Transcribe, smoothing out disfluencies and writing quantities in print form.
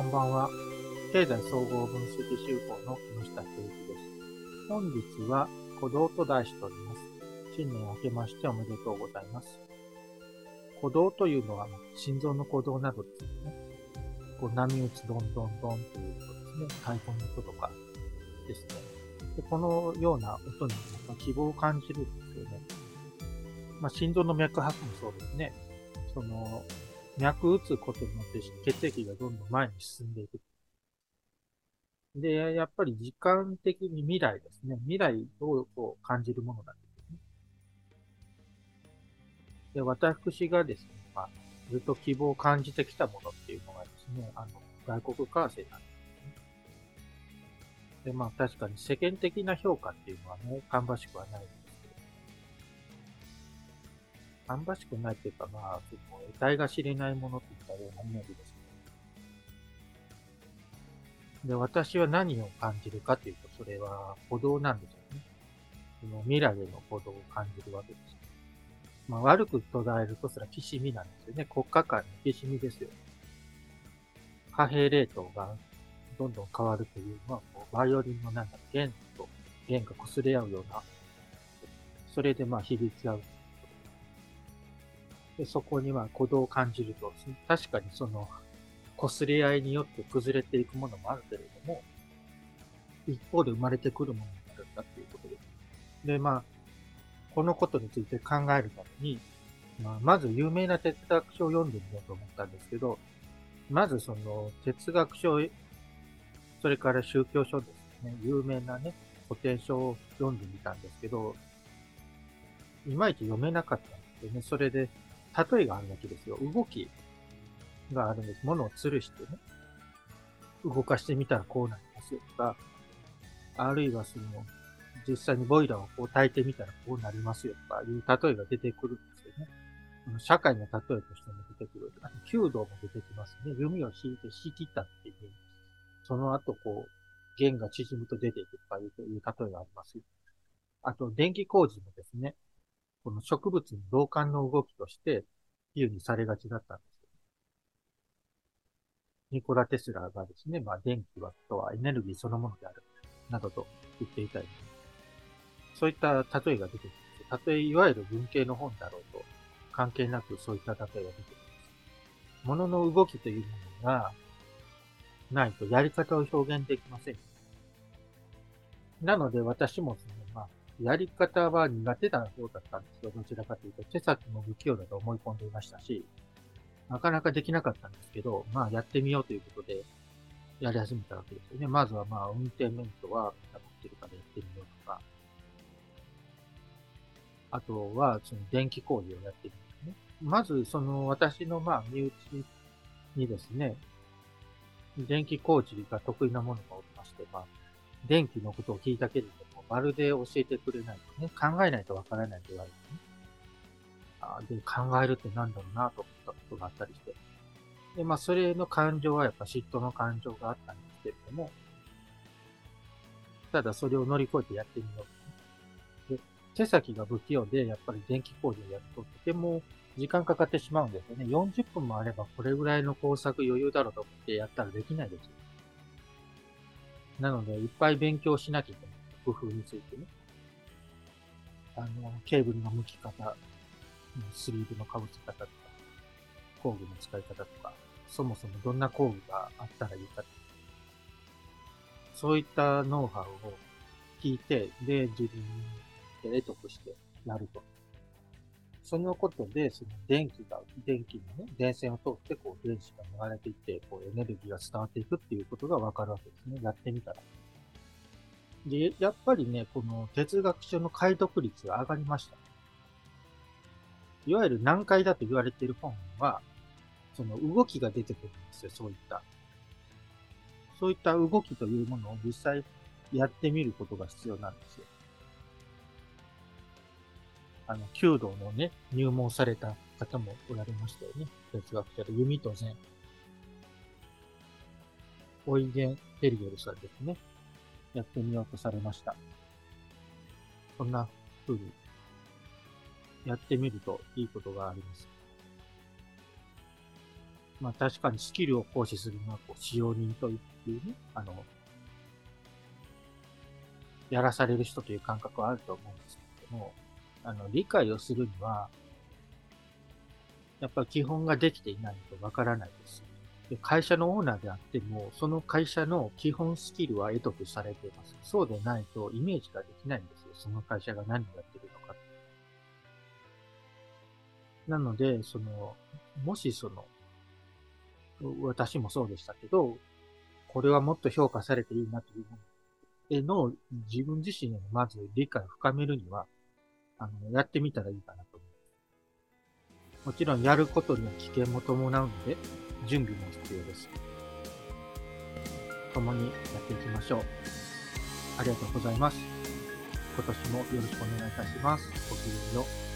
こんばんは。経済総合分析週報の木下圭一です。本日は鼓動と題しております。新年明けましておめでとうございます。鼓動というのは心臓の鼓動などですね。こう波打ちどんどんどんということですね。太鼓の音とかですね。でこのような音に希望を感じるんですよね。心臓の脈拍もそうですね。脈打つことによって血液がどんどん前に進んでいく。で、やっぱり時間的に未来ですね。未来をこう感じるものなんですね。で、私がですね、ずっと希望を感じてきたものっていうのがですね、外国為替なんですね。で、確かに世間的な評価っていうのはね、芳しくはない。芳しくないというか、得体が知れないものといったようなイメージですね。で、私は何を感じるかというと、それは鼓動なんですよね。その未来への鼓動を感じるわけです。悪く捉えると、それはきしみなんですよね。国家間のきしみですよ。貨幣レートがどんどん変わるというのは、バイオリンの弦と弦が擦れ合うような、それで響き合う。でそこに鼓動を感じると、確かにその擦れ合いによって崩れていくものもあるけれども、一方で生まれてくるものになるんだということです。で、このことについて考えるために、まず有名な哲学書を読んでみようと思ったんですけど、まずその哲学書、それから宗教書ですね、有名なね、古典書を読んでみたんですけど、いまいち読めなかったんですよね。それで、例えがあるわけですよ。動きがあるんです。物を吊るしてね、動かしてみたらこうなりますよとか、あるいは実際にボイラーをこう焚いてみたらこうなりますよとかいう例えが出てくるんですよね。社会の例えとしても出てくる。弓道も出てきますね。弓を引いて引きたっていう、その後こう、弦が縮むと出ていくとかいう例えがありますよ。あと、電気工事もですね、この植物の導管の動きとして比喩にされがちだったんです。ニコラ・テスラがですね、電気はとはエネルギーそのものである、などと言っていたり、そういった例えが出てくるんです。いわゆる文系の本だろうと関係なくそういった例えが出てくるんです。物の動きというものがないとやり方を表現できません。なので私もですね、やり方は苦手な方だったんですよ。どちらかというと、手先も不器用だと思い込んでいましたし、なかなかできなかったんですけど、やってみようということで、やり始めたわけですよね。まずは運転免許は持ってるからやってみようとか、あとは、電気工事をやってみるね。まず、私の身内にですね、電気工事が得意なものがおりまして、電気のことを聞いたけれども、まるで教えてくれないとね、考えないとわからないと言われてね。で、考えるってなんだろうなと思ったことがあったりして。で、それの感情はやっぱ嫉妬の感情があったんですけれども、ただそれを乗り越えてやってみよう。で、手先が不器用で、やっぱり電気工事をやるととても時間かかってしまうんですよね。40分もあればこれぐらいの工作余裕だろうと思ってやったらできないですよ。なので、いっぱい勉強しなきゃいけない。工夫についてね。ケーブルの向き方、スリーブのかぶせ方とか、工具の使い方とか、そもそもどんな工具があったらいいかとか。そういったノウハウを聞いて、で、自分で得得してやると。そのことで、電気のね、電線を通って、電子が流れていって、エネルギーが伝わっていくっていうことがわかるわけですね。やってみたら。で、やっぱりね、この哲学書の解読率が上がりました。いわゆる難解だと言われている本は、動きが出てくるんですよ、そういった動きというものを実際やってみることが必要なんですよ。弓道のね、入門された方もおられましたよね。哲学者で弓と禅。オイゲン・ヘリエルさんですね。やってみようとされました。こんな風にやってみるといいことがあります。まあ確かにスキルを行使するのは使用人というね、やらされる人という感覚はあると思うんですけども、理解をするには、やっぱり基本ができていないとわからないです。で、会社のオーナーであっても、その会社の基本スキルは得得されています。そうでないとイメージができないんですよ。その会社が何をやっているのか。なので、もし私もそうでしたけど、これはもっと評価されていいなというのを自分自身へのまず理解を深めるには、やってみたらいいかなと思います。もちろんやることには危険も伴うので、準備も必要です。共にやっていきましょう。ありがとうございます。今年もよろしくお願いいたします。ごきげんよう。